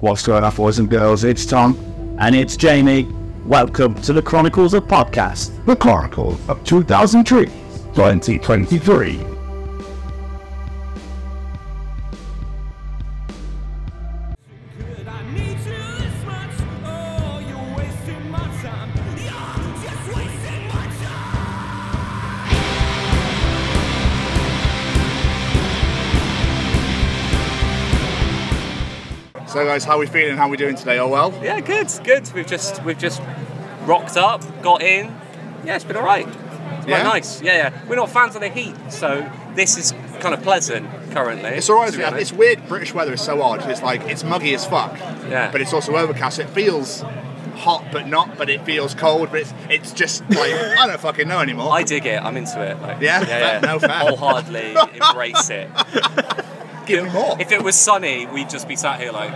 What's going on, boys and girls? It's Tom. And it's Jamie. Welcome to The Chronicles of Podcast. The Chronicles of 2000 Trees, 2023. So guys, how are we feeling? How are we doing today? Oh well? Yeah, good. We've just rocked up, got in. Yeah, it's been all right. It's been nice. Yeah. We're not fans of the heat, so this is kind of pleasant currently. It's all right. It's weird. British weather is so odd. It's like, it's muggy as fuck. Yeah. But it's also overcast. So it feels hot, but it feels cold, but it's just like, I don't fucking know anymore. I dig it. I'm into it. Like, yeah. No fair. Wholeheartedly embrace it. If it was sunny, we'd just be sat here like...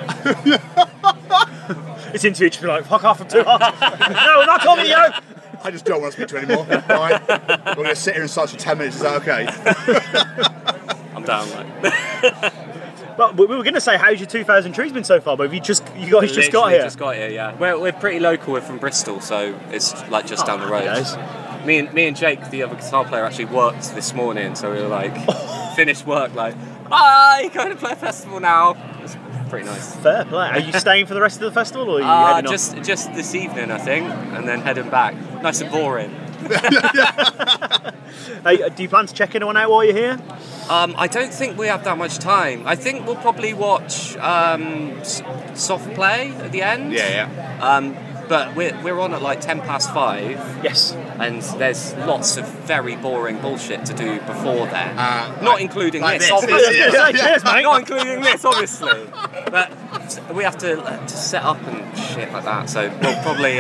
It's into each, be like, fuck off, I'm too hot. No, not on you. I just don't want to speak to you anymore. All right. We're going to sit here and start for 10 minutes, is that okay? I'm down, mate. But we were going to say, how's your 2000 trees been so far? But you guys just got here, yeah. We're pretty local, we're from Bristol, so it's like just down the road. Nice. Me and Jake, the other guitar player, actually worked this morning, so we were like, finished work, like... Hi, going to play a festival now. It's pretty nice. Fair play. Are you staying for the rest of the festival, or are you heading off? Just this evening, I think, and then heading back. Nice and boring. Hey, do you plan to check anyone out while you're here? I don't think we have that much time. I think we'll probably watch soft play at the end. Yeah. But we're on at like 5:10. Yes. And there's lots of very boring bullshit to do before then. Not including this, obviously. Cheers, mate. Not including this, obviously. But we have to set up and shit like that. So we'll probably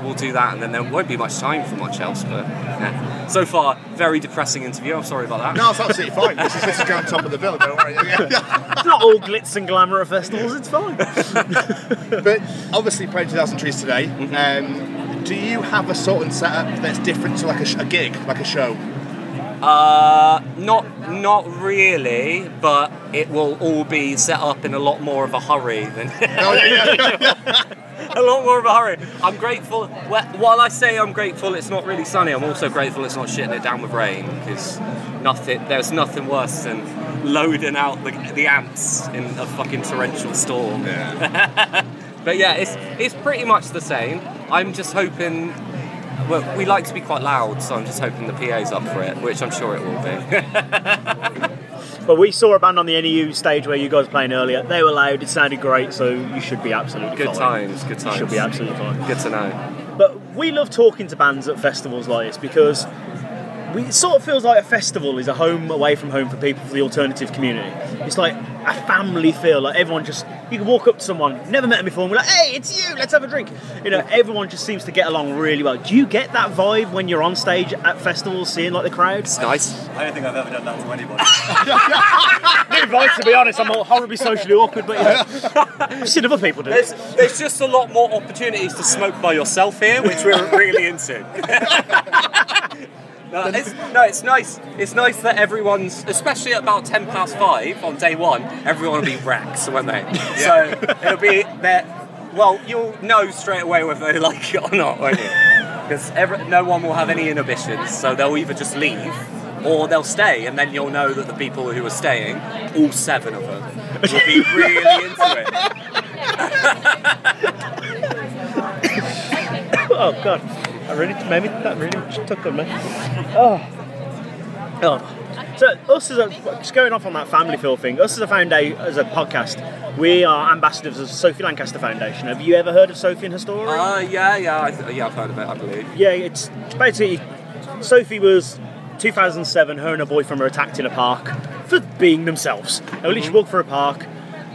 we'll do that, and then there won't be much time for much else. But yeah. So far, very depressing interview. I'm sorry about that. No, it's absolutely fine. This is going top of the bill. Don't worry. It's not all glitz and glamour at festivals. It's fine. But obviously, playing 2000 Trees today. Mm-hmm. Do you have a sort of setup that's different to like a gig, like a show? Not really, but it will all be set up in a lot more of a hurry than. A lot more of a hurry. I'm grateful. While I say I'm grateful, it's not really sunny. I'm also grateful it's not shitting it down with rain, because there's nothing worse than loading out the amps in a fucking torrential storm. Yeah. But yeah, it's pretty much the same. I'm just hoping... Well, we like to be quite loud, so I'm just hoping the PA's up for it, which I'm sure it will be. Well, we saw a band on the NEU stage where you guys were playing earlier. They were loud, it sounded great, so you should be absolutely fine. Good times. You should be absolutely fine. Good to know. But we love talking to bands at festivals like this, because it sort of feels like a festival is a home away from home for people, for the alternative community. It's like a family feel, like everyone just... You can walk up to someone, never met them before, and we're like, hey, it's you, let's have a drink. You know, everyone just seems to get along really well. Do you get that vibe when you're on stage at festivals, seeing like the crowd? It's nice. I don't think I've ever done that to anybody. New vibe, to be honest. I'm horribly socially awkward, but you know, I've seen other people do it. There's just a lot more opportunities to smoke by yourself here, which we're really into. No, it's nice. It's nice that everyone's, especially at about 5:10 on day one, everyone will be racks, won't they? Yeah. So it'll be that. Well, you'll know straight away whether they like it or not, won't you? Because no one will have any inhibitions, so they'll either just leave or they'll stay, and then you'll know that the people who are staying, all 7 of them, will be really into it. Oh God. That really took on me. Oh. So us as a, just going off on that family feel thing, us as a foundation, as a podcast, we are ambassadors of Sophie Lancaster Foundation. Have you ever heard of Sophie and her story? Yeah, I've heard of it, I believe. Yeah, it's basically, Sophie was 2007, her and her boyfriend were attacked in a park for being themselves. They were literally walked through a park,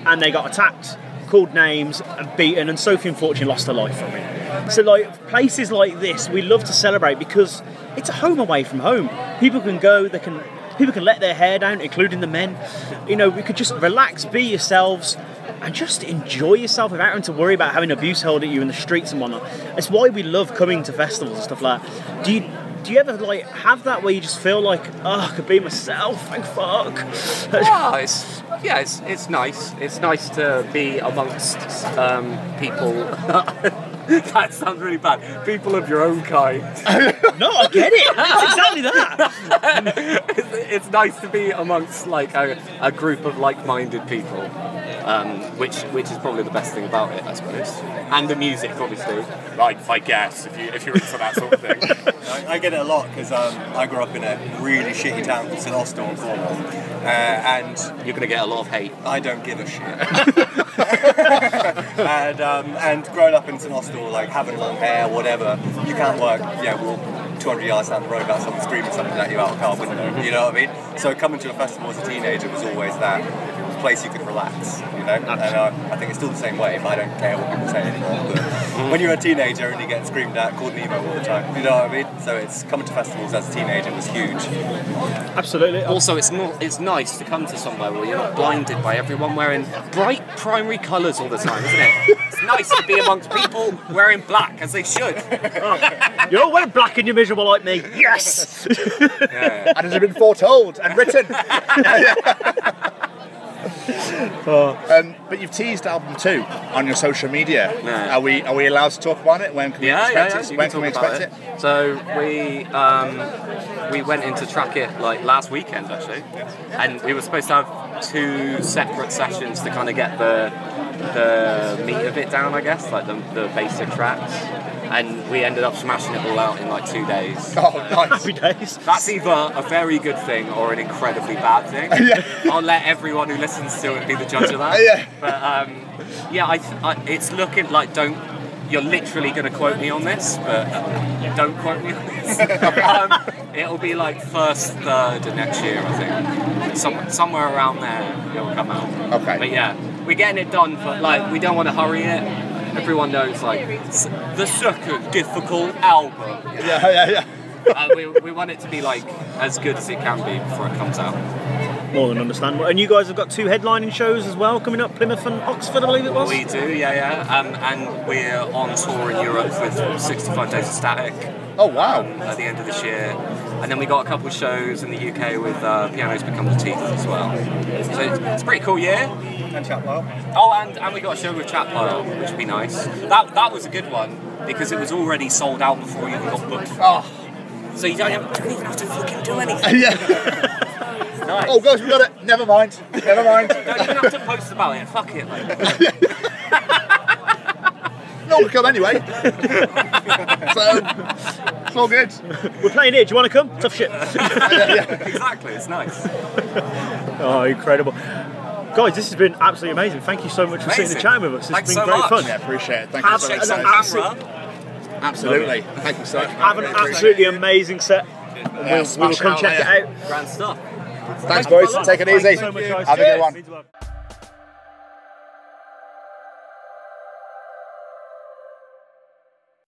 and they got attacked, called names, and beaten, and Sophie unfortunately lost her life from it. So, like, places like this, we love to celebrate because it's a home away from home. People can go, people can let their hair down, including the men. You know, we could just relax, be yourselves, and just enjoy yourself without having to worry about having abuse hurled at you in the streets and whatnot. It's why we love coming to festivals and stuff like that. Do you, do you ever like have that where you just feel like, oh, I could be myself, thank fuck? Oh, it's nice. It's nice to be amongst people. That sounds really bad. People of your own kind. No, I get it. That's exactly that. It's nice to be amongst like a group of like-minded people, which is probably the best thing about it, I suppose. And the music, obviously. Right, I guess if you're into that sort of thing. I get it a lot because I grew up in a really shitty town called St Austell in Cornwall, and you're gonna get a lot of hate. I don't give a shit. And growing up in St Austell, like having long hair, whatever, you can't work. Yeah, we'll 200 yards down the road about someone screaming something at you out of a car window. You know what I mean? So coming to a festival as a teenager was always that place you could relax. You know, and I think it's still the same way. But I don't care what people say anymore. But when you're a teenager and you get screamed at, called an emo all the time, you know what I mean? So it's coming to festivals as a teenager was huge. Absolutely. Also, it's nice to come to somewhere where you're not blinded by everyone wearing bright primary colours all the time, isn't it? It's nice to be amongst people wearing black, as they should. Oh, you're all wearing black and you're miserable like me. Yes. Yeah. And it's been foretold and written. But you've teased album 2 on your social media. Yeah. Are we allowed to talk about it? When can we expect it? When can we expect it? So we went in to track it like last weekend actually, and we were supposed to have 2 separate sessions to kind of get the meat of it down, I guess, like the basic tracks. And we ended up smashing it all out in like 2 days. Oh, nice. Happy days. That's either a very good thing or an incredibly bad thing. Yeah. I'll let everyone who listens to it be the judge of that. Yeah. But it's looking like, don't, you're literally going to quote me on this, but don't quote me on this. It'll be like first, third of next year, I think. Somewhere around there it'll come out. Okay. But yeah, we're getting it done, but like we don't want to hurry it. Everyone knows, like, the second difficult album. You know? Yeah. We want it to be, like, as good as it can be before it comes out. More than understandable. And you guys have got 2 headlining shows as well coming up, Plymouth and Oxford, I believe it was? We do, yeah. And we're on tour in Europe with 65 Days of Static. Oh, wow. At the end of this year. And then we got a couple of shows in the UK with Pianos Become the Teeth as well. So it's a pretty cool year. And Chat Pile. Oh, and we got a show with Chat Pile, which would be nice. That was a good one, because it was already sold out before you even got booked. Oh. So you don't even have to fucking do anything. Yeah. Nice. Oh, gosh, we got it. Never mind. Don't even have to post about it. Fuck it, mate. No one will come anyway. So... It's all good. We're playing here. Do you want to come? Tough shit. Yeah. Exactly. It's nice. Oh, incredible. Guys, this has been absolutely amazing. Thank you so much for sitting and chatting with us. It's been great fun. Yeah, appreciate it. Thank you so much. Absolutely. Thank you so much. Have an absolutely amazing set. We'll come check it out. Grand stuff. Thanks, boys. Take it easy. Have a good one.